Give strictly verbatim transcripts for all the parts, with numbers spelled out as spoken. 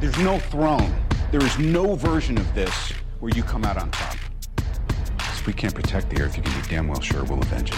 There's no throne. There is no version of this where you come out on top. If we can't protect the Earth, you can be damn well sure we'll avenge it.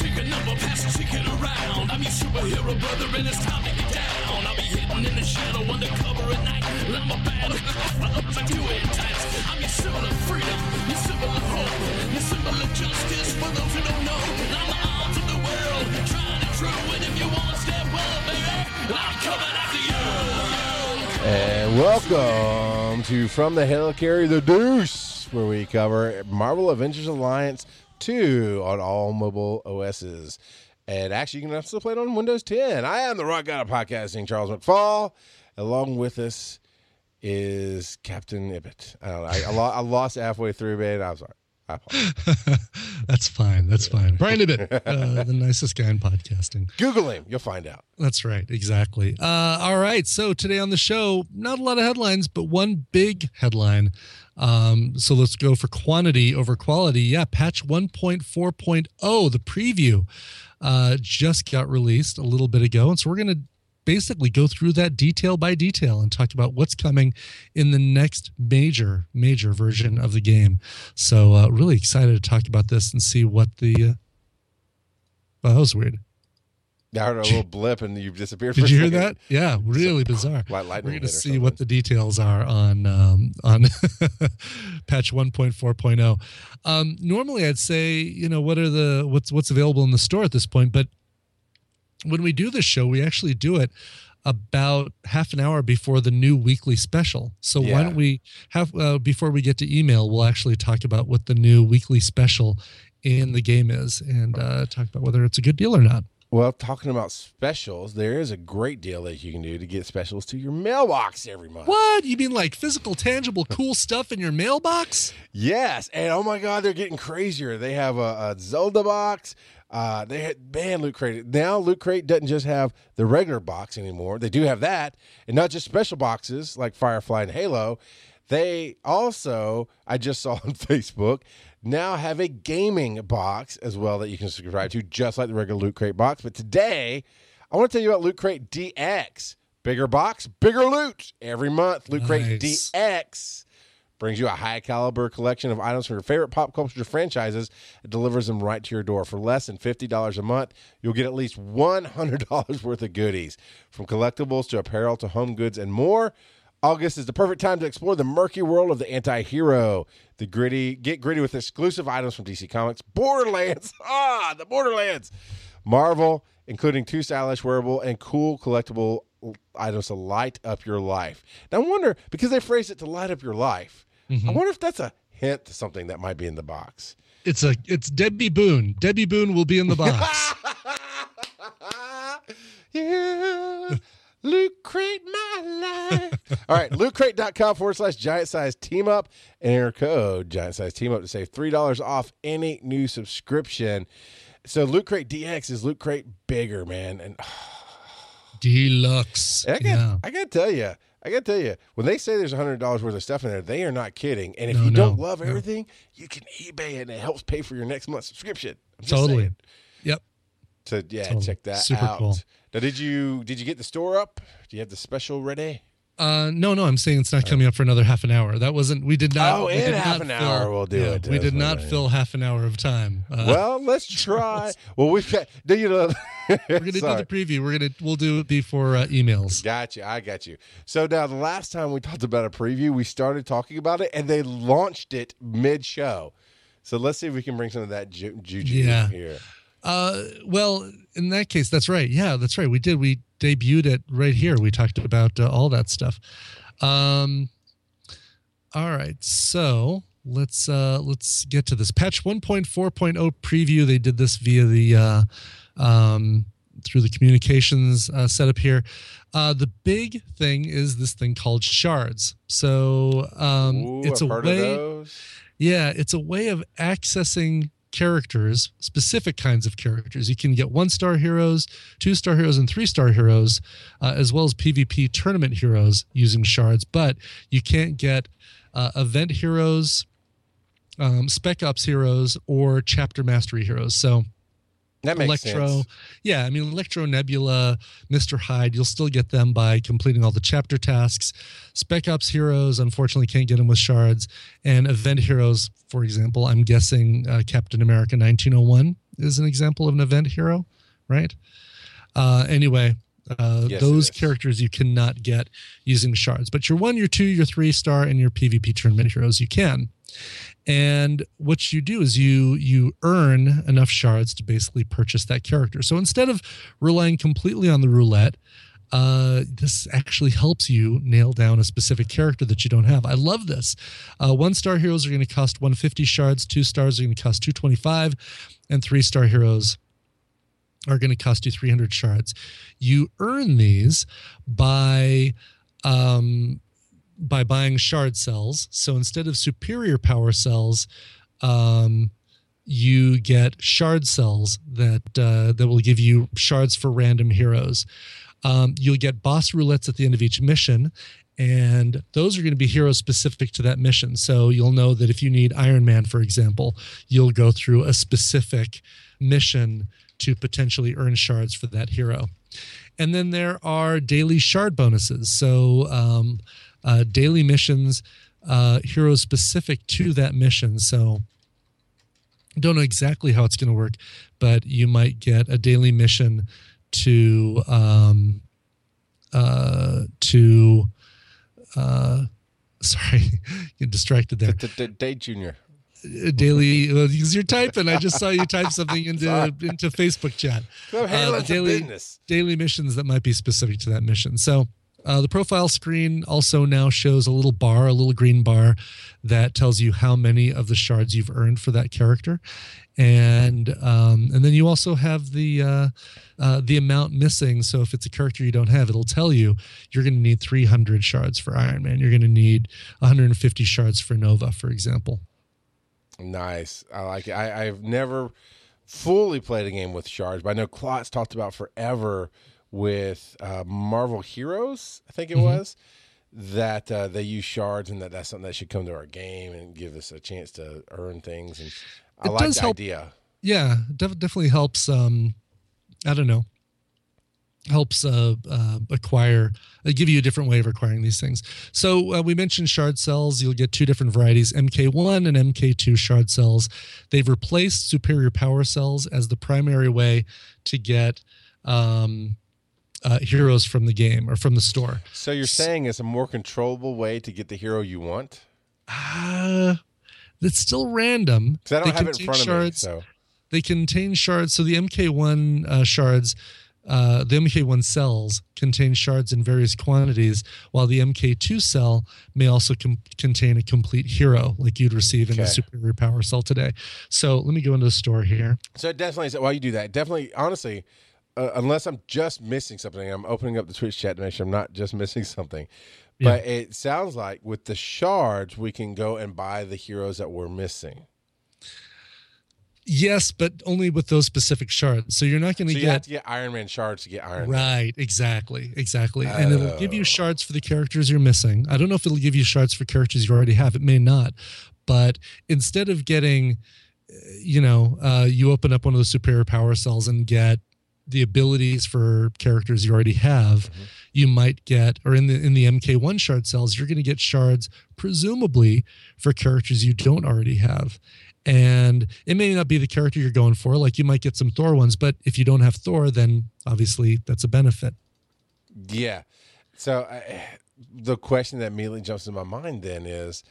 Take a number, pass it, take it around. I'm your superhero brother, and it's time to get down. I'll be hidden in the shadow, undercover at night. I'm a badass, I do it tight. I'm your symbol of freedom, your symbol of hope, your symbol of justice. For those who don't know, I'm the arms of the world, trying to true. And if you want to stand well, baby, I'm coming after you. And welcome to From the Helicarrier, the Deuce, where we cover Marvel Avengers Alliance two on all mobile O S's. And actually, you can also play it on Windows ten. I am the Rock God of Podcasting, Charles McFall. Along with us is Captain Ibbit. I don't know. I, I, lo- I lost halfway through, man. I'm sorry. I apologize. That's fine. That's fine. Brian Ibbit, uh, the nicest guy in podcasting. Google him. You'll find out. That's right. Exactly. Uh, all right. So today on the show, not a lot of headlines, but one big headline. Um, so let's go for quantity over quality. Yeah. Patch one point four point oh, the preview, uh, just got released a little bit ago. And so we're going to basically go through that detail by detail and talk about what's coming in the next major, major version of the game. So uh, really excited to talk about this and see what the... Uh... Well, that was weird. I heard a little blip and you've disappeared. Did you hear that? Yeah, really bizarre. We're going to see what the details are on um, on patch one point four point oh. Um, normally I'd say, you know, what are the what's what's available in the store at this point, but when we do this show, we actually do it about half an hour before the new weekly special. So yeah. Why don't we have, uh, before we get to email, we'll actually talk about what the new weekly special in the game is and uh, talk about whether it's a good deal or not. Well, talking about specials, there is a great deal that you can do to get specials to your mailbox every month. What? You mean like physical, tangible, cool stuff in your mailbox? Yes. And oh my God, they're getting crazier. They have a, a Zelda box. Uh, they had banned Loot Crate. Now Loot Crate doesn't just have the regular box anymore. They do have that, and not just special boxes like Firefly and Halo. They also, I just saw on Facebook, now have a gaming box as well that you can subscribe to, just like the regular Loot Crate box. But today, I want to tell you about Loot Crate D X. Bigger box, bigger loot. Every month, Loot Crate nice. D X brings you a high-caliber collection of items from your favorite pop culture franchises and delivers them right to your door. For less than fifty dollars a month, you'll get at least one hundred dollars worth of goodies, from collectibles to apparel to home goods and more. August is the perfect time to explore the murky world of the anti-hero. The gritty, get gritty with exclusive items from D C Comics, Borderlands, ah, the Borderlands, Marvel, including two stylish, wearable, and cool collectible items to light up your life. Now, I wonder, because they phrase it to light up your life, mm-hmm. I wonder if that's a hint to something that might be in the box. It's a it's Debbie Boone. Debbie Boone will be in the box. Yeah, Loot Crate my life. All right, loot crate dot com forward slash giant size team up and enter code giant size team up to save three dollars off any new subscription. So Loot Crate D X is Loot Crate bigger, man. And oh, deluxe. And I got yeah. I got to tell you. I got to tell you, when they say there's one hundred dollars worth of stuff in there, they are not kidding. And if no, you no, don't love no. everything, you can eBay it, and it helps pay for your next month's subscription. I'm just totally. Saying. Yep. So, yeah, totally. Check that Super out. Cool. Now, did you did you get the store up? Do you have the special ready? Uh, no, no, I'm saying it's not coming up for another half an hour. That wasn't, we did not. Oh, in half an fill, hour we'll do yeah, it. We did not right. fill half an hour of time. Uh, well, let's try. Well, we've got, do you know? We're going to do the preview. We're going to, we'll do it before uh, emails. Gotcha. I got you. So now the last time we talked about a preview, we started talking about it and they launched it mid show. So let's see if we can bring some of that ju- juju yeah. here. Uh, well, in that case, that's right. Yeah, that's right. We did. We debuted it right here. We talked about uh, all that stuff. Um, all right, so let's uh, let's get to this patch one point four point oh preview. They did this via the uh, um, through the communications uh, setup here. Uh, the big thing is this thing called shards. So um, Ooh, it's I've a heard way, of those. yeah, it's a way of accessing characters, specific kinds of characters. You can get one-star heroes, two-star heroes, and three-star heroes, uh, as well as PvP tournament heroes using shards, but you can't get uh, event heroes, um, spec ops heroes, or chapter mastery heroes. So that makes Electro, sense. Yeah, I mean, Electro, Nebula, Mister Hyde, you'll still get them by completing all the chapter tasks. Spec Ops heroes, unfortunately, can't get them with shards. And event heroes, for example, I'm guessing uh, Captain America nineteen oh one is an example of an event hero, right? Uh, anyway, uh, yes, those characters you cannot get using shards. But your one, your two, your three-star, and your PvP tournament heroes you can. And what you do is you you earn enough shards to basically purchase that character. So instead of relying completely on the roulette, uh, this actually helps you nail down a specific character that you don't have. I love this. Uh, one-star heroes are going to cost one hundred fifty shards. Two-stars are going to cost two hundred twenty-five. And three-star heroes are going to cost you three hundred shards. You earn these by... Um, by buying shard cells. So instead of superior power cells, um, you get shard cells that uh, that will give you shards for random heroes. Um, you'll get boss roulettes at the end of each mission, and those are going to be heroes specific to that mission. So you'll know that if you need Iron Man, for example, you'll go through a specific mission to potentially earn shards for that hero. And then there are daily shard bonuses. So um, Uh, daily missions, uh, heroes specific to that mission. So don't know exactly how it's going to work, but you might get a daily mission to um, uh, to uh, sorry, get distracted there. D- D- Day Junior. Daily, well, because you're typing. I just saw you type something into into Facebook chat. So uh, daily daily missions that might be specific to that mission. So. Uh, the profile screen also now shows a little bar, a little green bar that tells you how many of the shards you've earned for that character. And um, and then you also have the uh, uh, the amount missing. So if it's a character you don't have, it'll tell you you're going to need three hundred shards for Iron Man. You're going to need one hundred fifty shards for Nova, for example. Nice. I like it. I, I've never fully played a game with shards, but I know Klotz talked about forever with uh, Marvel Heroes, I think it mm-hmm. was, that uh, they use shards, and that that's something that should come to our game and give us a chance to earn things. And I it like the help. idea. Yeah, def- definitely helps, um, I don't know, helps uh, uh, acquire, uh, give you a different way of acquiring these things. So uh, we mentioned shard cells. You'll get two different varieties, M K one and M K two shard cells. They've replaced superior power cells as the primary way to get... Um, Uh, heroes from the game or from the store. So you're saying it's a more controllable way to get the hero you want? Uh, that's still random. Because I don't they have it in front shards, of me. So. They contain shards. So the M K one uh, shards, uh, the M K one cells contain shards in various quantities, while the M K two cell may also com- contain a complete hero like you'd receive okay. in the superior power cell today. So let me go into the store here. So it definitely, so while you do that, definitely, honestly, Uh, unless I'm just missing something, I'm opening up the Twitch chat to make sure I'm not just missing something. Yeah. But it sounds like with the shards, we can go and buy the heroes that we're missing. Yes, but only with those specific shards. So you're not going to so get... you have to get Iron Man shards to get Iron Man. Right, exactly, exactly. Oh. And it'll give you shards for the characters you're missing. I don't know if it'll give you shards for characters you already have. It may not. But instead of getting, you know, uh, you open up one of the superior power cells and get the abilities for characters you already have, mm-hmm. you might get, or in the in the M K one shard cells, you're going to get shards presumably for characters you don't already have. And it may not be the character you're going for. Like you might get some Thor ones, but if you don't have Thor, then obviously that's a benefit. Yeah. So I, the question that immediately jumps in my mind then is,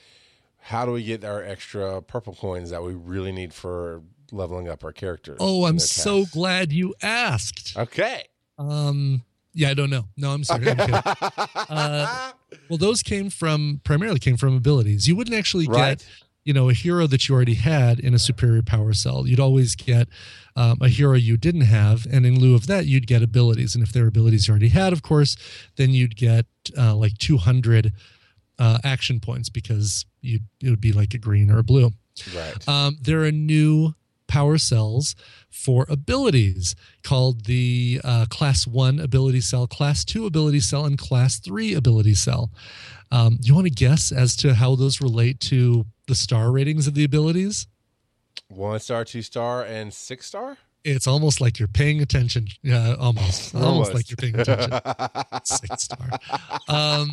how do we get our extra purple coins that we really need for leveling up our characters? Oh, I'm so glad you asked. Okay. Um, Yeah, I don't know. No, I'm sorry. I'm kidding. Uh, well, those came from primarily came from abilities. You wouldn't actually right. get, you know, a hero that you already had in a superior power cell. You'd always get um, a hero you didn't have, and in lieu of that, you'd get abilities. And if there were abilities you already had, of course, then you'd get uh, like two hundred uh, action points because you it would be like a green or a blue. Right. Um, there are new power cells for abilities called the uh, class one ability cell, class two ability cell, and class three ability cell. Um, you want to guess as to how those relate to the star ratings of the abilities? One star, two star, and six star? It's almost like you're paying attention. Uh, almost. almost. Almost like you're paying attention. Six star. Um,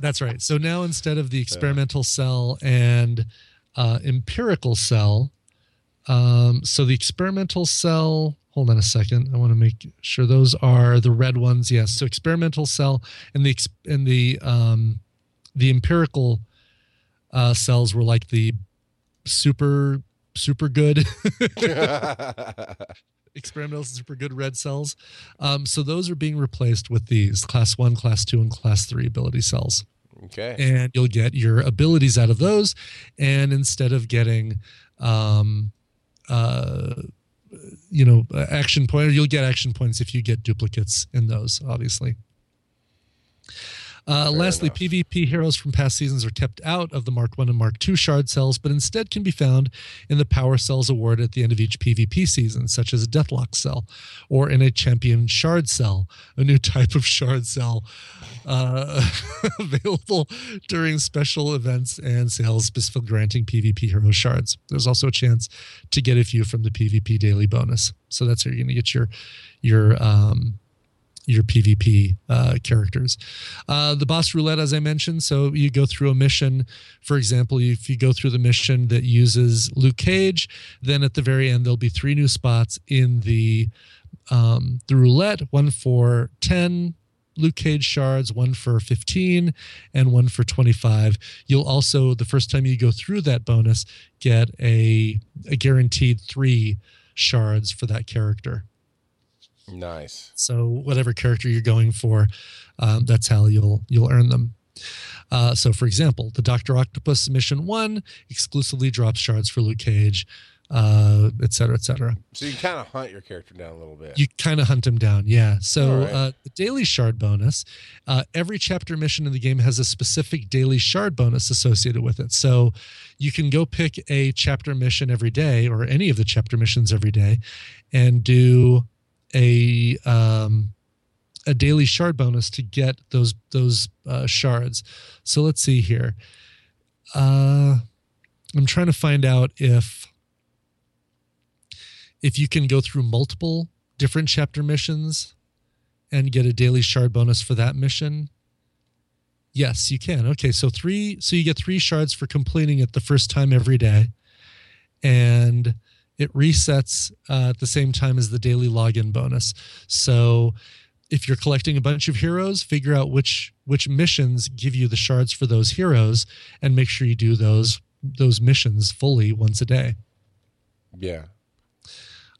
that's right. So now instead of the experimental cell and uh, empirical cell, Um, so the experimental cell, hold on a second. I want to make sure those are the red ones. Yes. So experimental cell and the, and the, um, the empirical, uh, cells were like the super, super good experimental, super good red cells. Um, so those are being replaced with these class one, class two, and class three ability cells. Okay. And you'll get your abilities out of those. And instead of getting, um, Uh, you know, action point. You'll get action points if you get duplicates in those, obviously. Uh, lastly, enough. PvP heroes from past seasons are kept out of the Mark one and Mark two shard cells, but instead can be found in the power cells awarded at the end of each PvP season, such as a Deathlock cell, or in a champion shard cell, a new type of shard cell uh, available during special events and sales, specifically granting PvP hero shards. There's also a chance to get a few from the PvP daily bonus. So that's how you're going to get your your um, your PvP uh, characters. Uh, the boss roulette, as I mentioned, so you go through a mission. For example, if you go through the mission that uses Luke Cage, then at the very end, there'll be three new spots in the, um, the roulette, one for ten Luke Cage shards, one for fifteen, and one for twenty-five. You'll also, the first time you go through that bonus, get a, a guaranteed three shards for that character. Nice. So whatever character you're going for, um, that's how you'll you'll earn them. Uh, so for example, the Doctor Octopus mission one exclusively drops shards for Luke Cage, uh, et cetera, et cetera. So you kind of hunt your character down a little bit. You kind of hunt him down, yeah. So right. uh, the daily shard bonus, uh, every chapter mission in the game has a specific daily shard bonus associated with it. So you can go pick a chapter mission every day or any of the chapter missions every day and do a um, a daily shard bonus to get those those uh, shards. So let's see here. Uh, I'm trying to find out if if you can go through multiple different chapter missions and get a daily shard bonus for that mission. Yes, you can. Okay, so three. So you get three shards for completing it the first time every day, and it resets uh, at the same time as the daily login bonus. So if you're collecting a bunch of heroes, figure out which which missions give you the shards for those heroes and make sure you do those those missions fully once a day. Yeah.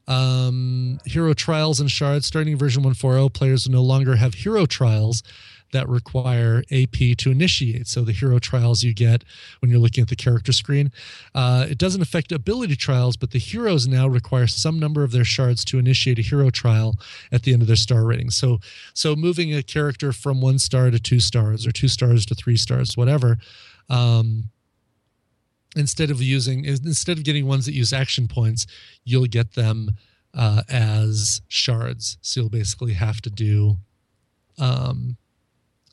Um, hero trials and shards. Starting version one point four oh, players no longer have hero trials that require A P to initiate. So the hero trials you get when you're looking at the character screen, uh, it doesn't affect ability trials, but the heroes now require some number of their shards to initiate a hero trial at the end of their star rating. So, so moving a character from one star to two stars or two stars to three stars, whatever, um, instead of using, instead of getting ones that use action points, you'll get them uh, as shards. So you'll basically have to do, um,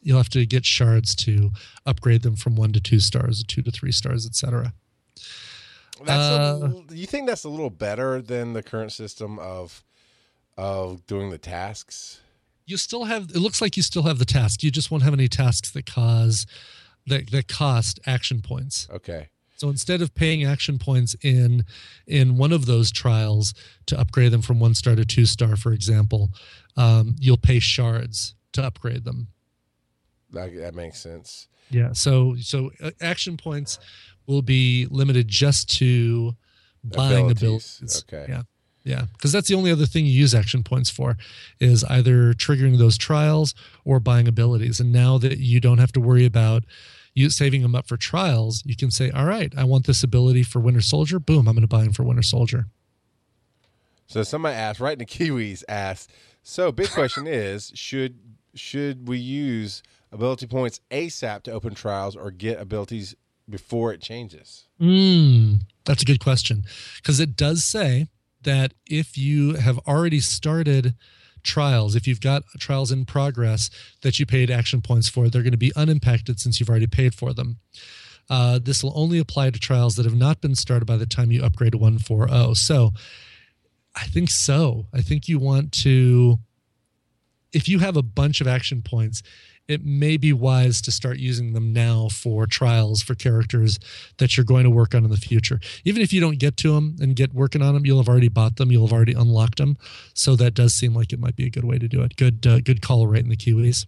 you'll have to get shards to upgrade them from one to two stars, two to three stars, et cetera. Uh, you think that's a little better than the current system of of doing the tasks? You still have, it looks like you still have the task. You just won't have any tasks that cause that that cost action points. Okay. So instead of paying action points in in one of those trials to upgrade them from one star to two star, for example, um, you'll pay shards to upgrade them. That, that makes sense. Yeah. So, so action points will be limited just to buying abilities. abilities. Okay. Yeah. Yeah, because that's the only other thing you use action points for, is either triggering those trials or buying abilities. And now that you don't have to worry about you saving them up for trials, you can say, all right, I want this ability for Winter Soldier. Boom, I'm going to buy him for Winter Soldier. So somebody asked, right in the Kiwis asked, so big question is, should should we use ability points ASAP to open trials or get abilities before it changes? Mm, that's a good question, because it does say that if you have already started trials, if you've got trials in progress that you paid action points for, they're going to be unimpacted since you've already paid for them. Uh, this will only apply to trials that have not been started by the time you upgrade to one forty. So I think so. I think you want to, if you have a bunch of action points, it may be wise to start using them now for trials for characters that you're going to work on in the future. Even if you don't get to them and get working on them, you'll have already bought them. You'll have already unlocked them. So that does seem like it might be a good way to do it. Good, uh, good call right in the Kiwis.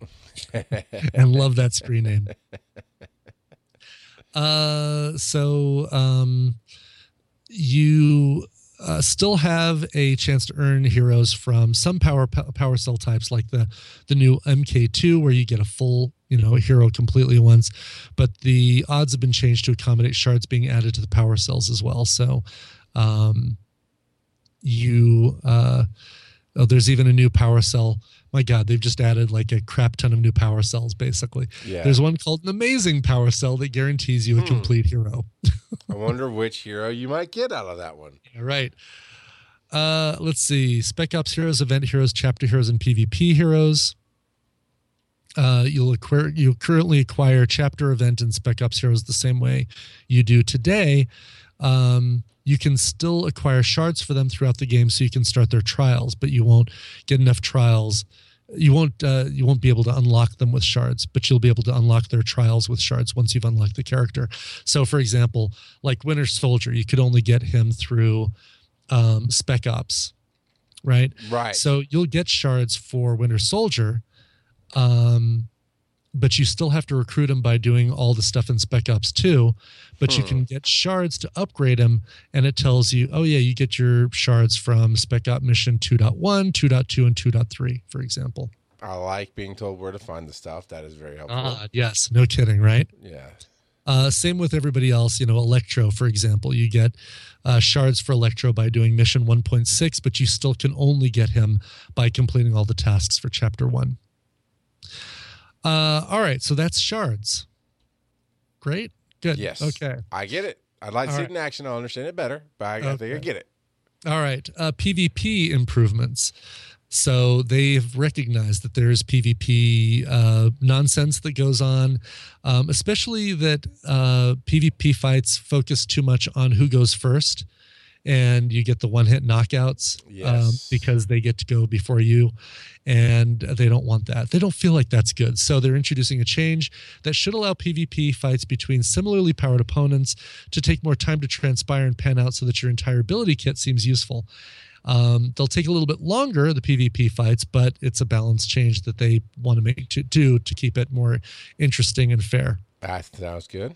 And love that screen name. Uh, so um, you... Uh, still have a chance to earn heroes from some power p- power cell types, like the the new M K two, where you get a full you know hero completely once, but the odds have been changed to accommodate shards being added to the power cells as well. So um, you uh, oh, there's even a new power cell. My God, they've just added like a crap ton of new power cells, basically. Yeah. There's one called an amazing power cell that guarantees you a hmm. complete hero. I wonder which hero you might get out of that one. Yeah, right. Uh, let's see. Spec Ops heroes, event heroes, chapter heroes, and PvP heroes. Uh, you'll acquire, you'll currently acquire chapter, event, and Spec Ops heroes the same way you do today. Um, you can still acquire shards for them throughout the game so you can start their trials, but you won't get enough trials. You won't uh, you won't be able to unlock them with shards, but you'll be able to unlock their trials with shards once you've unlocked the character. So, for example, like Winter Soldier, you could only get him through um, Spec Ops, right? Right. So you'll get shards for Winter Soldier, um, but you still have to recruit him by doing all the stuff in Spec Ops two, but hmm. you can get shards to upgrade him, and it tells you, oh yeah, you get your shards from Spec Ops Mission two point one, two point two, and two point three, for example. I like being told where to find the stuff. That is very helpful. Uh, yes, no kidding, right? Yeah. Uh, same with everybody else. You know, Electro, for example, you get uh, shards for Electro by doing Mission one point six, but you still can only get him by completing all the tasks for Chapter one. Uh, all right, so that's shards. Great, good. Yes. Okay. I get it. I'd like to all see right. it in action. I'll understand it better, but I, okay. I think I get it. All right. Uh, PvP improvements. So they've recognized that there's PvP uh, nonsense that goes on, um, especially that uh, PvP fights focus too much on who goes first, and you get the one-hit knockouts. Yes. Um, because they get to go before you, and they don't want that. They don't feel like that's good. So they're introducing a change that should allow PvP fights between similarly powered opponents to take more time to transpire and pan out so that your entire ability kit seems useful. Um, they'll take a little bit longer, the PvP fights, but it's a balance change that they want to make to do to keep it more interesting and fair. That sounds good.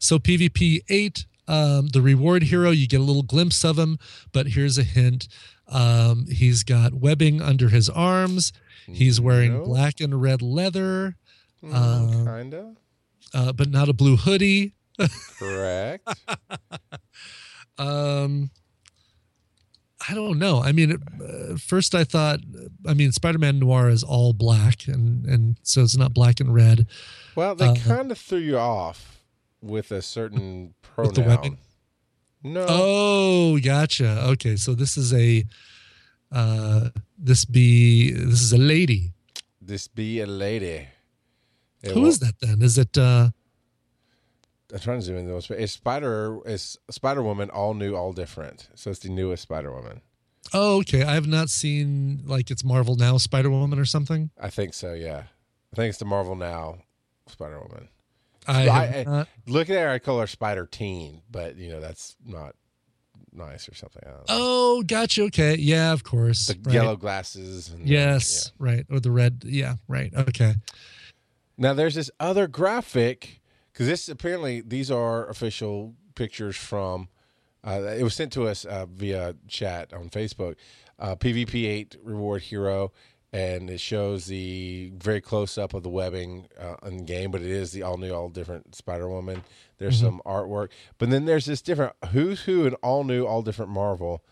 So PvP eight, Um, the reward hero, you get a little glimpse of him, but here's a hint. Um, he's got webbing under his arms. He's wearing no. black and red leather. Mm, um, kind of. Uh, but not a blue hoodie. Correct. um, I don't know. I mean, at uh, first I thought, I mean, Spider-Man Noir is all black, and, and so it's not black and red. Well, they uh, kind of threw you off with a certain pronoun. With the webbing? No. Oh, gotcha. Okay, so this is a uh, this be this is a lady. This be a lady. It Who is that then? Is it? Uh, I'm trying to zoom in. It's Spider. It's Spider-Woman. All new, all different. So it's the newest Spider-Woman. Oh, okay. I have not seen, like, it's Marvel Now Spider-Woman or something. I think so. Yeah, I think it's the Marvel Now Spider-Woman. I, I, I look at her, I call her Spider Teen, but you know that's not nice or something. I don't know. Oh, gotcha. Okay, yeah, of course. The right. Yellow glasses. And yes, the, yeah. right, or the red. Yeah, right. Okay. Now there's this other graphic, because this apparently these are official pictures from Uh, it was sent to us uh, via chat on Facebook. Uh, P V P eight reward hero, and it shows the very close up of the webbing uh, in the game, but it is the all new, all different Spider-Woman. There's mm-hmm. some artwork, but then there's this different who's who in all new, all different Marvel.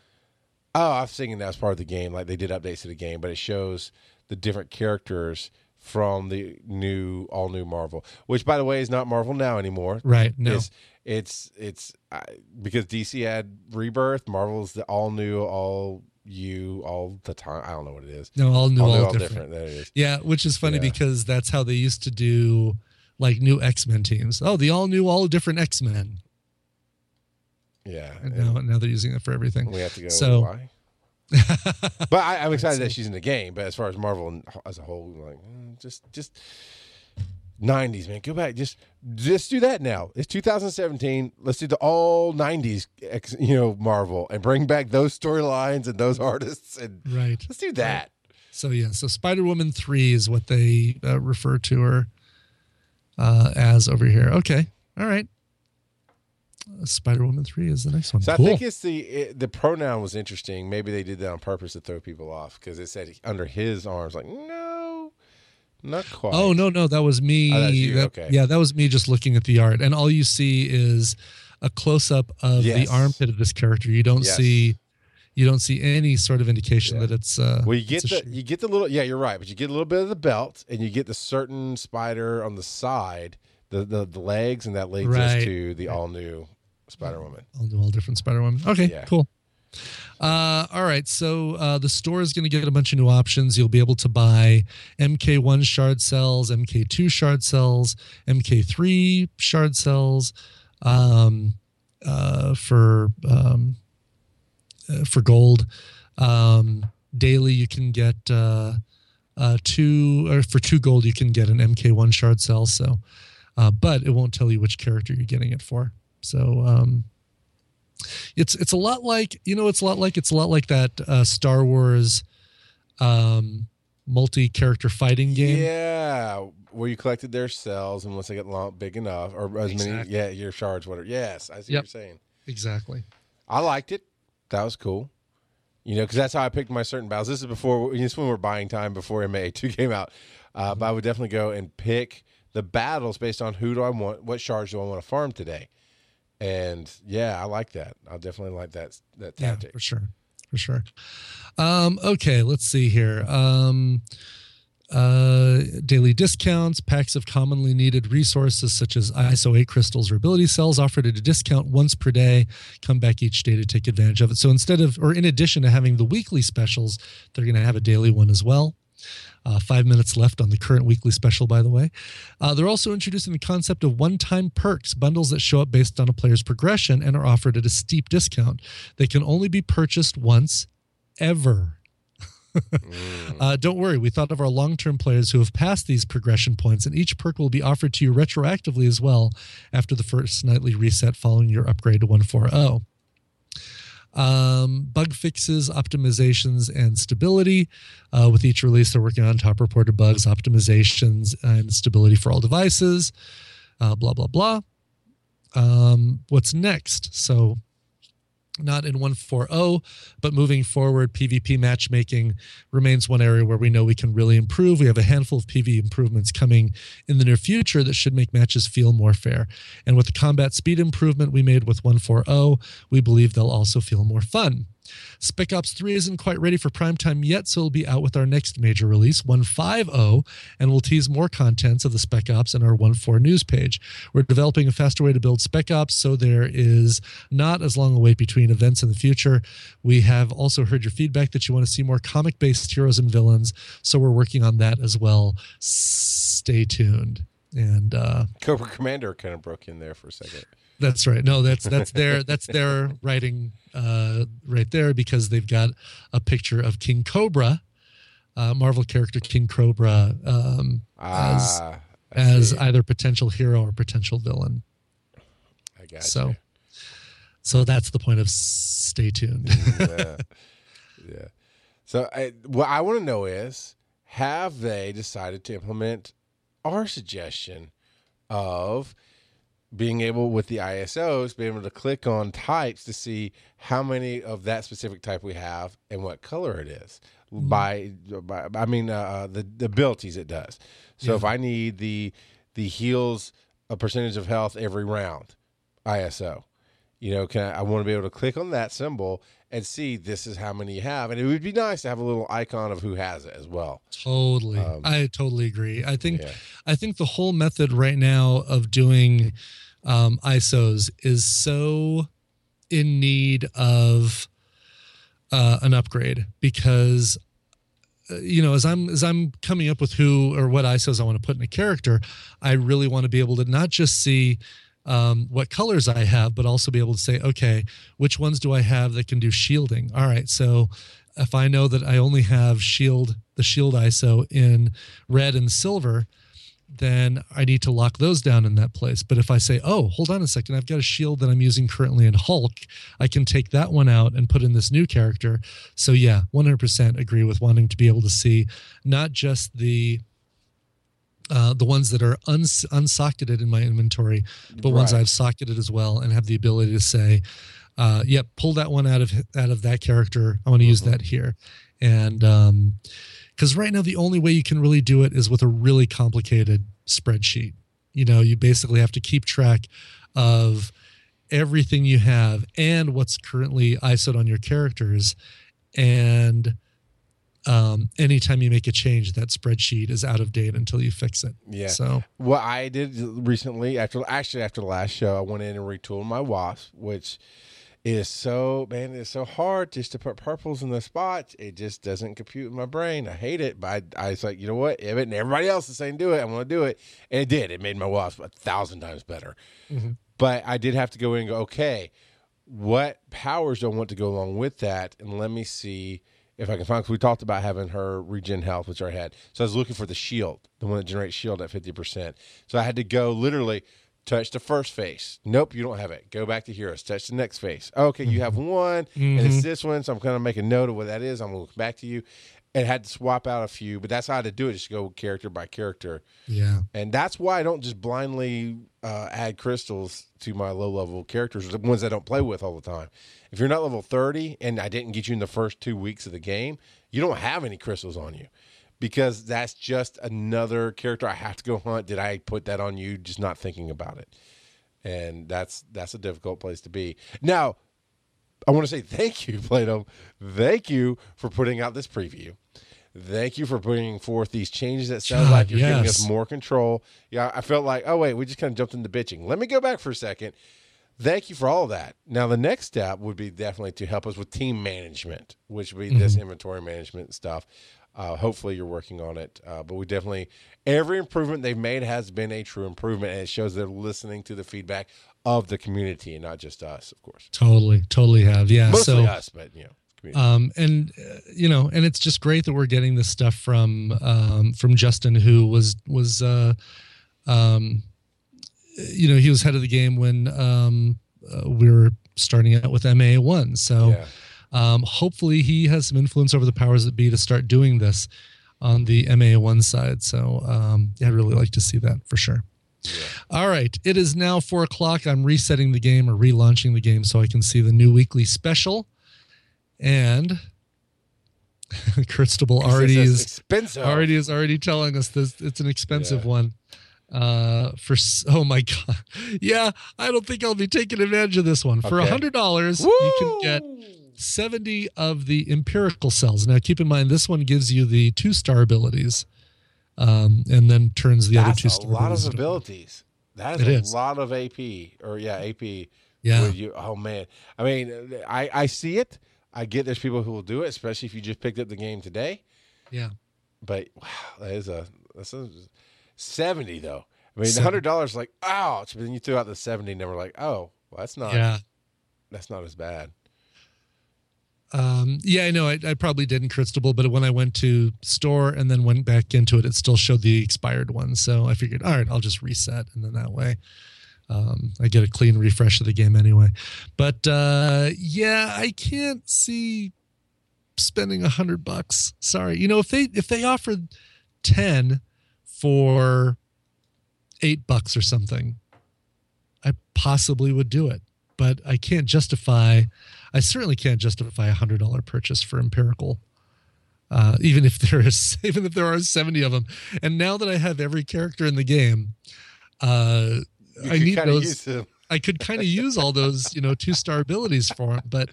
Oh, I was thinking that was part of the game. Like they did updates to the game, but it shows the different characters from the new, all new Marvel, which by the way is not Marvel now anymore. Right. No. It's, It's it's uh, because D C had Rebirth. Marvel's the all new, all you, all the time. I don't know what it is. No, all new, all, all, new, all different. different. There it is. Yeah, which is funny yeah. because that's how they used to do like new X-Men teams. Oh, the all new, all different X-Men. Yeah. And now, now they're using it for everything. We have to go. So, why? But I, I'm excited that she's in the game. But as far as Marvel as a whole, like mm, just just. nineties, man, go back. Just, just do that now. It's two thousand seventeen. Let's do the all nineties, you know, Marvel, and bring back those storylines and those artists. And right, let's do that. So yeah, so Spider-Woman three is what they uh, refer to her uh, as over here. Okay, all right. Uh, Spider-Woman three is the next one. So cool. I think it's the it, the pronoun was interesting. Maybe they did that on purpose to throw people off because it said under his arms, like no. Not quite. Oh, no, no. That was me. Oh, that was you. That, okay. Yeah, that was me just looking at the art. And all you see is a close-up of yes. the armpit of this character. You don't yes. see you don't see any sort of indication yeah. that it's uh Well, you get the you get the little yeah, you're right, but you get a little bit of the belt and you get the certain spider on the side, the the, the legs, and that leads right. us to the all new Spider-Woman. All new, all different Spider-Woman. Okay, yeah. cool. Uh, all right, so uh, the store is going to get a bunch of new options. You'll be able to buy M K one shard cells, M K two shard cells, M K three shard cells um, uh, for um, uh, for gold. Um, daily, you can get uh, uh, two or for two gold, you can get an M K one shard cell. So, uh, but it won't tell you which character you're getting it for. So. Um, It's it's a lot like you know it's a lot like it's a lot like that uh, Star Wars um, multi-character fighting game. Yeah, where you collected their cells unless they got big enough or as exactly. many. Yeah, your shards, whatever. Yes, I see yep. what you're saying. Exactly. I liked it. That was cool. You know, because that's how I picked my certain battles. This is before this when we were buying time before M A two came out. Uh, but I would definitely go and pick the battles based on who do I want, what shards do I want to farm today. And yeah, I like that. I definitely like that that tactic. Yeah, for sure, for sure. Um, okay, let's see here. Um, uh, daily discounts, packs of commonly needed resources such as I S O eight crystals or ability cells offered at a discount once per day. Come back each day to take advantage of it. So instead of, or in addition to having the weekly specials, they're going to have a daily one as well. Uh, five minutes left on the current weekly special, by the way. Uh, they're also introducing the concept of one-time perks, bundles that show up based on a player's progression and are offered at a steep discount. They can only be purchased once, ever. mm. uh, don't worry, we thought of our long-term players who have passed these progression points, and each perk will be offered to you retroactively as well after the first nightly reset following your upgrade to one forty. Um, bug fixes, optimizations, and stability. Uh, with each release, they're working on top reported bugs, optimizations, and stability for all devices. Uh, blah, blah, blah. Um, what's next? So not in one forty, but moving forward, P V P matchmaking remains one area where we know we can really improve. We have a handful of P V improvements coming in the near future that should make matches feel more fair. And with the combat speed improvement we made with one forty, we believe they'll also feel more fun. Spec Ops three isn't quite ready for prime time yet, so it'll be out with our next major release, one fifty, and we'll tease more contents of the Spec Ops in our one forty news page. We're developing a faster way to build Spec Ops, so there is not as long a wait between events in the future. We have also heard your feedback that you want to see more comic-based heroes and villains, so we're working on that as well. Stay tuned. And uh, Cobra Commander kind of broke in there for a second. That's right. No, that's that's their that's their writing uh, right there because they've got a picture of King Cobra, uh, Marvel character King Cobra, um, ah, as as either potential hero or potential villain. I got so, you. So that's the point of stay tuned. yeah. yeah. So I, what I want to know is, have they decided to implement our suggestion of being able with the I S Os, being able to click on types to see how many of that specific type we have and what color it is. Mm-hmm. By, by, I mean, uh, the, the abilities it does. So yeah. if I need the the heals a percentage of health every round, I S O, you know, can I, I want to be able to click on that symbol and see this is how many you have. And it would be nice to have a little icon of who has it as well. Totally, um, I totally agree. I think, yeah. I think the whole method right now of doing um, I S Os is so in need of Uh, an upgrade, because uh, you know, as I'm as I'm coming up with who or what I S Os I want to put in a character, I really want to be able to not just see um, what colors I have, but also be able to say, okay, which ones do I have that can do shielding? All right, so if I know that I only have shield, the shield I S O in red and silver, then I need to lock those down in that place. But if I say, oh, hold on a second, I've got a shield that I'm using currently in Hulk, I can take that one out and put in this new character. So yeah, one hundred percent agree with wanting to be able to see not just the uh, the ones that are uns- unsocketed in my inventory, but right. ones I've socketed as well and have the ability to say, uh, yep, pull that one out of out of that character. I want to mm-hmm. use that here. And um because right now, the only way you can really do it is with a really complicated spreadsheet. You know, you basically have to keep track of everything you have and what's currently I S O'd on your characters. And um, anytime you make a change, that spreadsheet is out of date until you fix it. Yeah. So what I did recently, after actually after the last show, I went in and retooled my WASP, which... It is so, man, it's so hard just to put purples in the spots. It just doesn't compute in my brain. I hate it, but I, I was like, you know what? Ibbit and everybody else is saying do it. I want to do it. And it did. It made my WASP a thousand times better. Mm-hmm. But I did have to go in and go, okay, what powers do I want to go along with that? And let me see if I can find, because we talked about having her regen health, which I had. So I was looking for the shield, the one that generates shield at fifty percent. So I had to go literally... Touch the first face. Nope, you don't have it. Go back to heroes. Touch the next face. Okay, you have one, mm-hmm. and it's this one, so I'm going to make a note of what that is. I'm going to look back to you. And had to swap out a few, but that's how to do it, just go character by character. Yeah. And that's why I don't just blindly uh, add crystals to my low-level characters, the ones I don't play with all the time. If you're not level thirty, and I didn't get you in the first two weeks of the game, you don't have any crystals on you. Because that's just another character I have to go hunt. Did I put that on you? Just not thinking about it. And that's that's a difficult place to be. Now, I want to say thank you, Plato. Thank you for putting out this preview. Thank you for putting forth these changes that sound like you're yes. giving us more control. Yeah, I felt like, oh, wait, we just kind of jumped into bitching. Let me go back for a second. Thank you for all that. Now, the next step would be definitely to help us with team management, which would be mm-hmm. this inventory management stuff. Uh, hopefully you're working on it, uh, but we definitely, every improvement they've made has been a true improvement, and it shows they're listening to the feedback of the community and not just us, of course. Totally, totally have, yeah. Mostly so, us, but, you know. Community. Um, and, uh, you know, and it's just great that we're getting this stuff from um, from Justin, who was, was uh, um, you know, he was head of the game when um, uh, we were starting out with M A one, so... Yeah. Um, hopefully he has some influence over the powers that be to start doing this on the M A one side. So um, yeah, I'd really like to see that for sure. Yeah. All right. It is now four o'clock. I'm resetting the game or relaunching the game so I can see the new weekly special. And Kirstable already is already is already telling us this. It's an expensive yeah. one. Uh, for oh my god, yeah. I don't think I'll be taking advantage of this one. Okay. For a hundred dollars, you can get seventy of the empirical cells. Now, keep in mind, this one gives you the two-star abilities, um, and then turns the That's other two. That's a lot of abilities. That is it a is. lot of A P, or yeah, A P. Yeah. You, oh man, I mean, I I see it. I get there's people who will do it, especially if you just picked up the game today. Yeah. But wow, that is a that's a seventy though. I mean, a hundred dollars, like ouch. But then you threw out the seventy, and they were like, oh, well, that's not. Yeah. That's not as bad. Um, yeah, I know. I, I probably didn't Cristable, but when I went to store and then went back into it, it still showed the expired one. So I figured, all right, I'll just reset. And then that way um, I get a clean refresh of the game anyway. But uh, yeah, I can't see spending a hundred bucks. Sorry. You know, if they, if they offered ten for eight bucks or something, I possibly would do it, but I can't justify, I certainly can't justify a one hundred dollars purchase for Empirical. Uh, even if there is, even if there are seventy of them. And now that I have every character in the game, uh, I need those. I could kind of use all those, you know, two-star abilities for them, but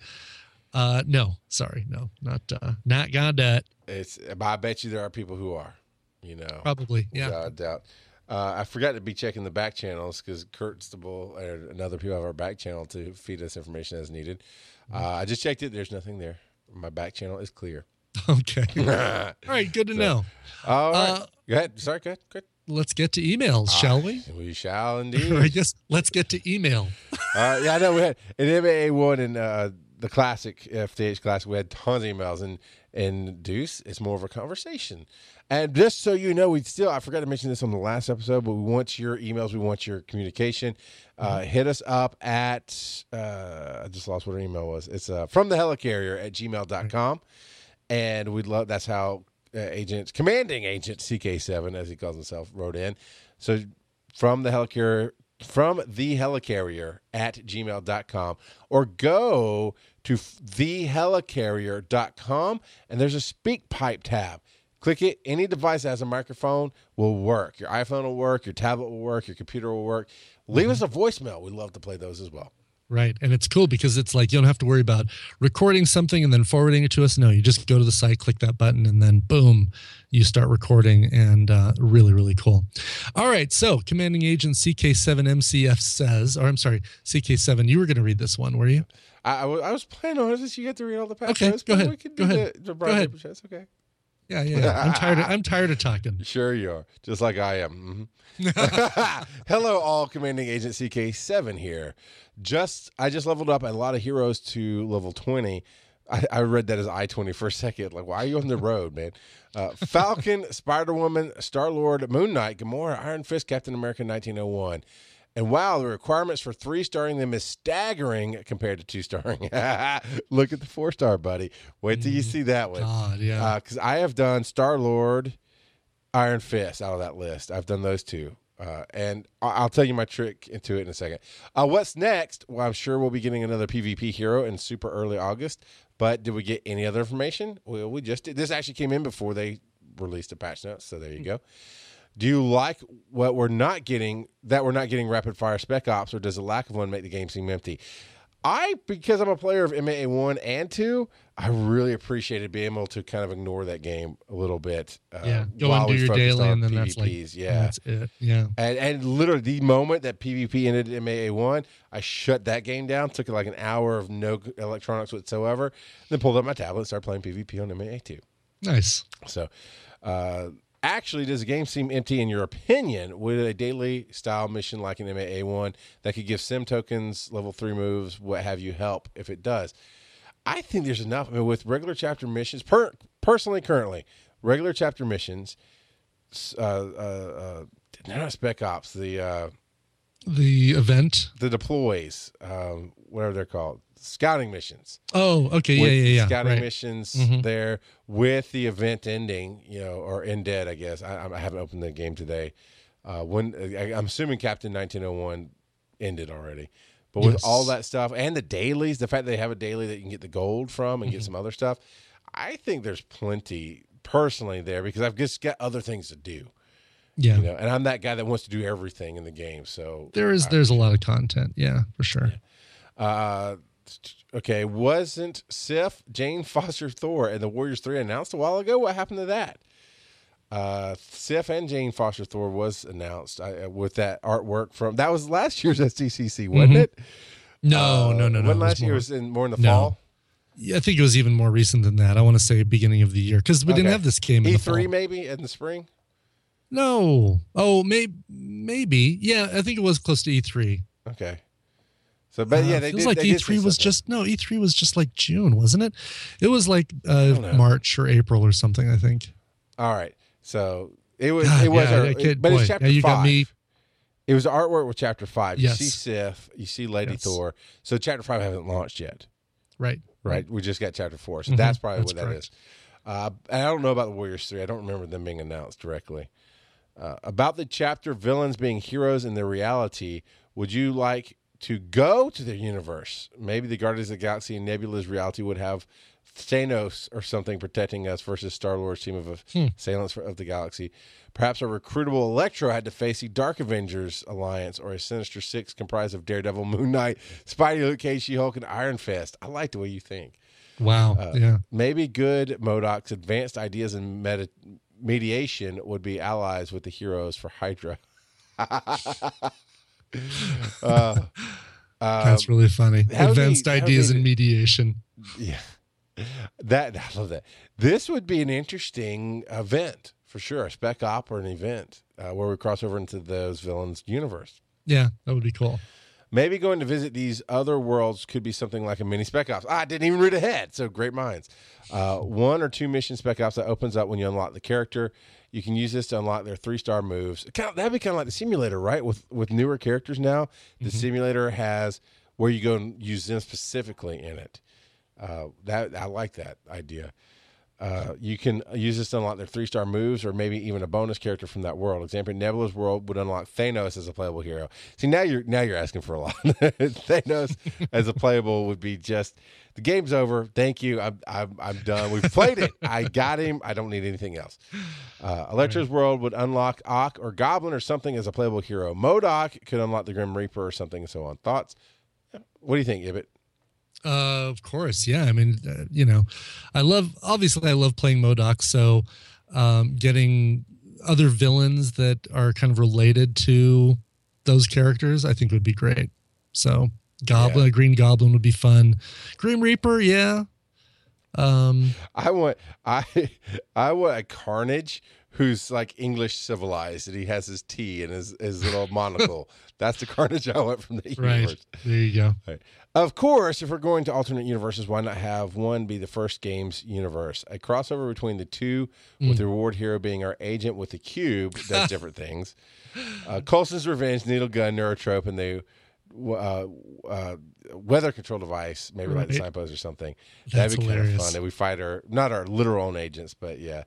uh, no, sorry, no, not uh, not got that. It's. I bet you there are people who are, you know, probably, yeah, without a doubt. Uh, I forgot to be checking the back channels because Kurt Stable and other people have our back channel to feed us information as needed. Uh, I just checked it. There's nothing there. My back channel is clear. Okay. All right. Good to so, know. All right. Uh, go ahead. Sorry. Go ahead. Go ahead. Let's get to emails, shall uh, we? We shall indeed. I guess let's get to email. uh, yeah, I know. We had in M A A one and uh, the classic F T H class, we had tons of emails. And, and Deuce, it's more of a conversation. And just so you know, we still, I forgot to mention this on the last episode, but we want your emails. We want your communication. Uh, mm-hmm. Hit us up at, uh, I just lost what our email was. It's uh, from the helicarrier at gmail dot com. Mm-hmm. And we'd love, that's how uh, agent, commanding agent C K seven, as he calls himself, wrote in. So from the helicarrier, from the helicarrier at gmail dot com, or go to the helicarrier dot com and there's a speak pipe tab. Click it. Any device that has a microphone will work. Your iPhone will work. Your tablet will work. Your computer will work. Leave mm-hmm. us a voicemail. We love to play those as well. Right. And it's cool because it's like you don't have to worry about recording something and then forwarding it to us. No, you just go to the site, click that button, and then boom, you start recording. And uh, really, really cool. All right. So commanding agent C K seven M C F says, or I'm sorry, C K seven, you were going to read this one, were you? I, I, w- I was planning on this. You get to read all the passages. Okay, go ahead. We can do go ahead. The, the broad go ahead. Chest. Okay. Yeah, yeah. I'm tired of, I'm tired of talking. Sure you are. Just like I am. Mm-hmm. Hello, all. Commanding Agent C K seven here. Just I just leveled up a lot of heroes to level twenty. I, I read that as I twenty for a second. Like, why are you on the road, man? Uh, Falcon, Spider-Woman, Star-Lord, Moon Knight, Gamora, Iron Fist, Captain America nineteen oh one. And wow, the requirements for three-starring them is staggering compared to two-starring. Look at the four-star, buddy. Wait till you see that one. God, yeah. Because uh, I have done Star-Lord, Iron Fist out of that list. I've done those two. Uh, and I- I'll tell you my trick into it in a second. Uh, what's next? Well, I'm sure we'll be getting another PvP hero in super early August. But did we get any other information? Well, we just did. This actually came in before they released a patch note, so there you go. Do you like what we're not getting, that we're not getting rapid fire spec ops, or does the lack of one make the game seem empty? I, because I'm a player of M A A one and two, I really appreciated being able to kind of ignore that game a little bit. Uh, yeah, go and do your daily and then P V Ps. That's like, yeah. That's it, yeah. And, and literally the moment that PvP ended M A A one, I shut that game down, took like an hour of no electronics whatsoever, then pulled up my tablet and started playing PvP on M A A two. Nice. So, uh, actually, does the game seem empty in your opinion with a daily style mission like an M A A one that could give sim tokens, level three moves, what have you help if it does? I think there's enough. I mean, with regular chapter missions, per, personally, currently, regular chapter missions, uh, uh, uh, they're not spec ops, the uh, the event, the deploys, um, whatever they're called. Scouting missions. Oh, okay, yeah, yeah, yeah. Scouting right. missions mm-hmm. there with the event ending, you know, or end dead, I guess. I, I haven't opened the game today. Uh, when I, I'm assuming Captain nineteen oh one ended already, but with yes. all that stuff and the dailies, the fact that they have a daily that you can get the gold from and mm-hmm. get some other stuff, I think there's plenty personally there because I've just got other things to do. Yeah, you know, and I'm that guy that wants to do everything in the game. So there is I, there's I, a lot of content. Yeah, for sure. Yeah. Uh, Okay, wasn't Sif, Jane Foster Thor, and the Warriors three announced a while ago? What happened to that? Uh, Sif and Jane Foster Thor was announced uh, with that artwork from... That was last year's S D C C, wasn't mm-hmm. it? No, uh, no, no, no. When last year was in more in the no. fall? Yeah, I think it was even more recent than that. I want to say beginning of the year, because we okay. didn't have this game in E three, the fall. E three maybe in the spring? No. Oh, may- maybe. Yeah, I think it was close to E three. Okay. So, but yeah, uh, they feels did, like they E three was just no E three was just like June, wasn't it? It was like uh, March or April or something, I think. All right, so it was God, it was, yeah, our, it, but boy, it's chapter yeah, you five. Got me. It was artwork with chapter five. Yes. You see Sif, you see Lady yes. Thor. So chapter five hasn't launched yet. Right, right. We just got chapter four, so mm-hmm. that's probably that's what correct. That is. Uh, and I don't know about the Warriors three. I don't remember them being announced directly. Uh, about the chapter, villains being heroes in their reality, would you like to go to their universe? Maybe the Guardians of the Galaxy and Nebula's reality would have Thanos or something protecting us versus Star-Lord's team of assailants hmm. of the galaxy. Perhaps a recruitable Electro had to face the Dark Avengers Alliance or a Sinister Six comprised of Daredevil, Moon Knight, Spidey, Luke Cage, She-Hulk, and Iron Fist. I like the way you think. Wow. Uh, yeah. Maybe good MODOK's advanced ideas and meta... mediation would be allies with the heroes for Hydra. uh, uh, That's really funny. Advanced be, ideas be, and mediation. Yeah, that I love that. This would be an interesting event for sure. A spec op or an event uh, where we cross over into those villains' universe. Yeah, that would be cool. Maybe going to visit these other worlds could be something like a mini Spec Ops. Ah, I didn't even read ahead, so great minds. Uh, one or two mission Spec Ops that opens up when you unlock the character. You can use this to unlock their three-star moves. Kind of, that'd be kind of like the simulator, right? With with newer characters now, the mm-hmm. simulator has where you go and use them specifically in it. Uh, that I like that idea. Uh, you can use this to unlock their three-star moves or maybe even a bonus character from that world. Example, Nebula's world would unlock Thanos as a playable hero. See, now you're now you're asking for a lot. Thanos as a playable would be just, the game's over. Thank you. I'm, I'm, I'm done. We've played it. I got him. I don't need anything else. Uh, Electra's right. world would unlock Ock or Goblin or something as a playable hero. MODOK could unlock the Grim Reaper or something and so on. Thoughts? What do you think, Ibbit? Uh, of course. Yeah. I mean, uh, you know, I love, obviously I love playing MODOK. So, um, getting other villains that are kind of related to those characters, I think would be great. So Goblin, yeah. Green Goblin would be fun. Grim Reaper. Yeah. Um, I want, I, I want a Carnage who's like English civilized and he has his tea and his, his little monocle. That's the Carnage I want from the universe. Right. There you go. Right. Of course, if we're going to alternate universes, why not have one be the first game's universe? A crossover between the two mm. with the reward hero being our agent with the cube does different things. Uh, Coulson's Revenge, Needle Gun, Neurotrope, and the uh, uh, weather control device, maybe right. like the signpost or something. That's That'd be hilarious. Kind of fun. And we fight our, not our literal own agents, but yeah.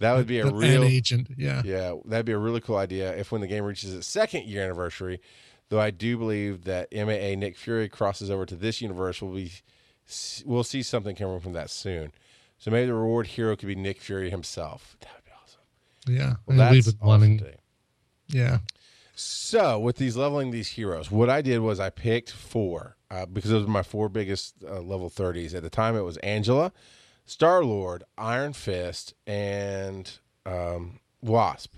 That would be a real agent, yeah. Yeah, that'd be a really cool idea if when the game reaches its second year anniversary, though I do believe that M A A Nick Fury crosses over to this universe, we'll be we'll see something coming from that soon. So maybe the reward hero could be Nick Fury himself. That would be awesome. Yeah. Well, that's awesome wanting, yeah. So with these leveling these heroes, what I did was I picked four uh, because those were my four biggest uh, level thirties. At the time, it was Angela, Star-Lord, Iron Fist, and um, WASP.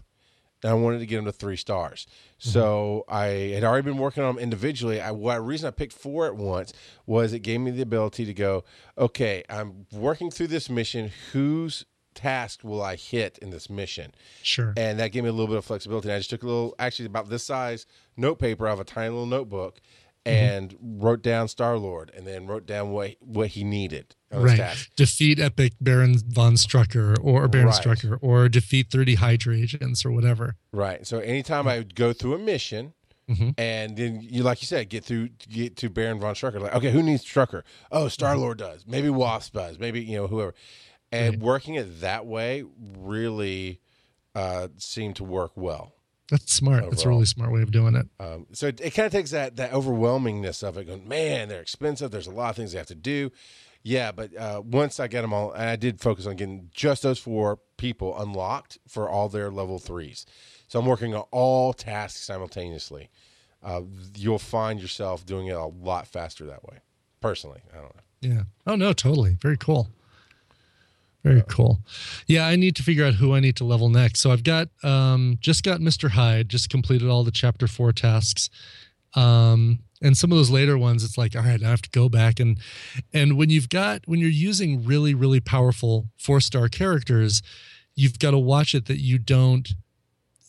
And I wanted to get them to three stars. Mm-hmm. So I had already been working on them individually. I, the reason I picked four at once was it gave me the ability to go, okay, I'm working through this mission. Whose task will I hit in this mission? Sure. And that gave me a little bit of flexibility. And I just took a little, actually about this size, note paper out of a tiny little notebook. And mm-hmm. wrote down Star-Lord, and then wrote down what what he needed. Right, task. Defeat epic Baron von Strucker, or Baron right. Strucker, or defeat thirty Hydra agents, or whatever. Right. So anytime mm-hmm. I would go through a mission, mm-hmm. and then you, like you said, get through get to Baron von Strucker. Like, okay, who needs Strucker? Oh, Star-Lord mm-hmm. does. Maybe Wasp does. Maybe you know whoever. And right. working it that way really uh, seemed to work well. That's smart. Overall. That's a really smart way of doing it. Um, so it, it kind of takes that that overwhelmingness of it going, man, they're expensive. There's a lot of things they have to do. Yeah, but uh, once I got them all, and I did focus on getting just those four people unlocked for all their level threes. So I'm working on all tasks simultaneously. Uh, you'll find yourself doing it a lot faster that way. Personally, I don't know. Yeah. Oh, no, totally. Very cool. Very cool. Yeah, I need to figure out who I need to level next. So I've got um, just got Mister Hyde, just completed all the chapter four tasks. Um, and some of those later ones, it's like, all right, I have to go back. And and when you've got when you're using really, really powerful four-star characters, you've got to watch it that you don't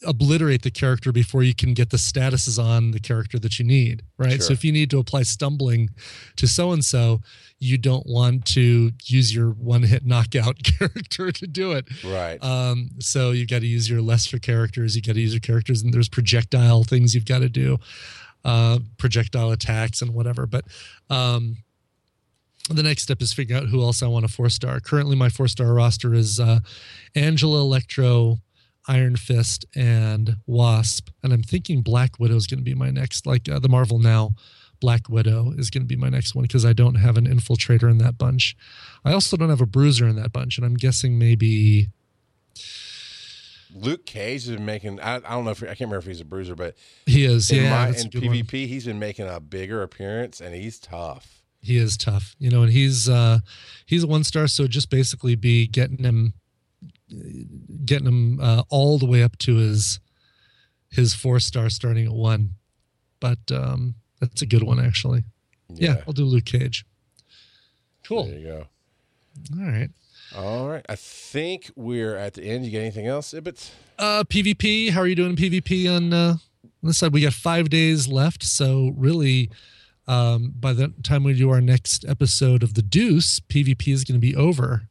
obliterate the character before you can get the statuses on the character that you need, right? Sure. So if you need to apply stumbling to so-and-so, you don't want to use your one-hit knockout character to do it. Right. Um, so you've got to use your lesser characters. You've got to use your characters, and there's projectile things you've got to do, uh, projectile attacks and whatever. But um, the next step is figuring out who else I want to four-star. Currently, my four-star roster is uh, Angela, Electro, Iron Fist and Wasp. And I'm thinking Black Widow is going to be my next, like uh, the Marvel Now Black Widow is going to be my next one because I don't have an infiltrator in that bunch. I also don't have a bruiser in that bunch. And I'm guessing maybe Luke Cage has been making, I, I don't know if, I can't remember if he's a bruiser, but he is. In, yeah, my, in PvP, one. He's been making a bigger appearance and he's tough. He is tough, you know, and he's uh, he's a one star, so just basically be getting him, getting him uh, all the way up to his his four star starting at one. But um, that's a good one, actually. Yeah. yeah, I'll do Luke Cage. Cool. There you go. All right. All right. I think we're at the end. You got anything else, Ibbit? Uh, PvP. How are you doing in PvP on, uh, on this side? We got five days left, so really. Um, by the time we do our next episode of The Deuce, PvP is going to be over.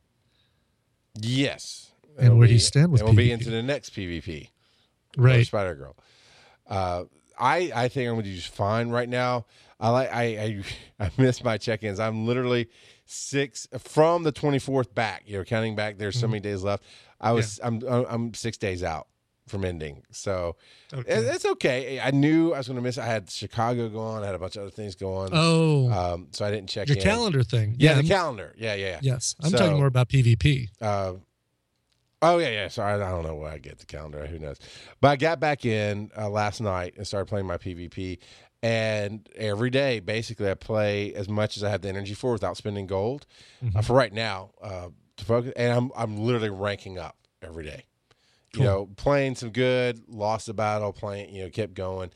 Yes. And it'll where be, do you stand with it? We'll be into the next PvP. Right. Spider Girl. Uh, I I think I'm going to do just fine right now. I like I I, I miss my check-ins. I'm literally six from the twenty-fourth back. You know, counting back, there's so many days left. I was yeah. I'm I'm six days out from ending, so okay. It's okay. I knew I was going to miss it. I had Chicago going. I had a bunch of other things going. Oh, um, so I didn't check your in. calendar thing. Yeah, yeah the calendar. Yeah, yeah, yeah. Yes, I'm so, talking more about PvP. Uh, oh yeah, yeah. Sorry, I don't know where I get the calendar. Who knows? But I got back in uh, last night and started playing my PvP. And every day, basically, I play as much as I have the energy for without spending gold. Mm-hmm. uh, for right now, uh, to focus. And I'm I'm literally ranking up every day. Cool. You know, playing some good, lost a battle, playing, you know, kept going.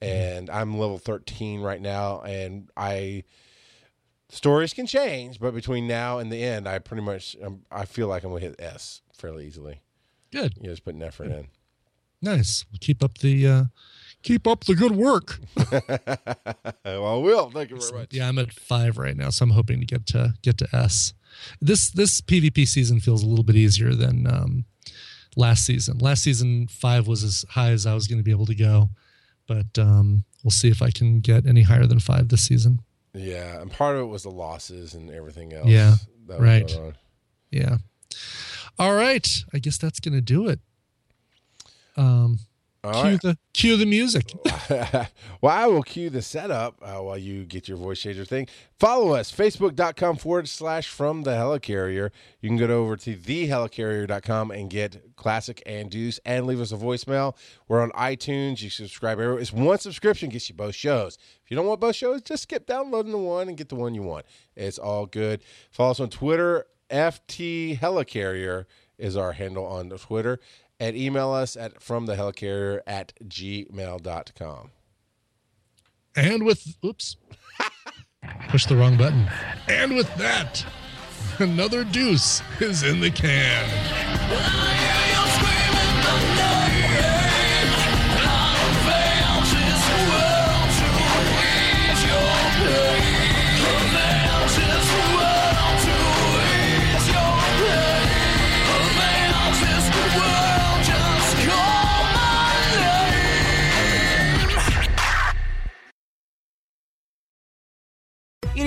And I'm level thirteen right now. And I, stories can change, but between now and the end, I pretty much, I'm, I feel like I'm going to hit S fairly easily. Good. You know, just putting effort good. in. Nice. Keep up the, uh, keep up the good work. Well, I will. Thank you very much. Yeah, I'm at five right now, so I'm hoping to get to, get to S. This, this PvP season feels a little bit easier than, um, Last season, last season five was as high as I was going to be able to go, but um, we'll see if I can get any higher than five this season. Yeah, and part of it was the losses and everything else. Yeah, that was right. Going on. Yeah. All right, I guess that's going to do it. Um, All cue right. the cue the music. Well, I will cue the setup uh, while you get your voice changer thing. Follow us, facebook.com forward slash from the helicarrier. You can go over to the helicarrier dot com and get Classic and Deuce and leave us a voicemail. We're on iTunes. You subscribe everywhere. It's one subscription, gets you both shows. If you don't want both shows, just skip downloading the one and get the one you want. It's all good. Follow us on Twitter. F T Helicarrier is our handle on Twitter. And email us at fromthehelicarrier at gmail dot com. And with, oops, pushed the wrong button. And with that, another deuce is in the can. Well, I hear you screaming the name. I failed this world to ease your pain. I failed this world to ease your pain. I failed this world. It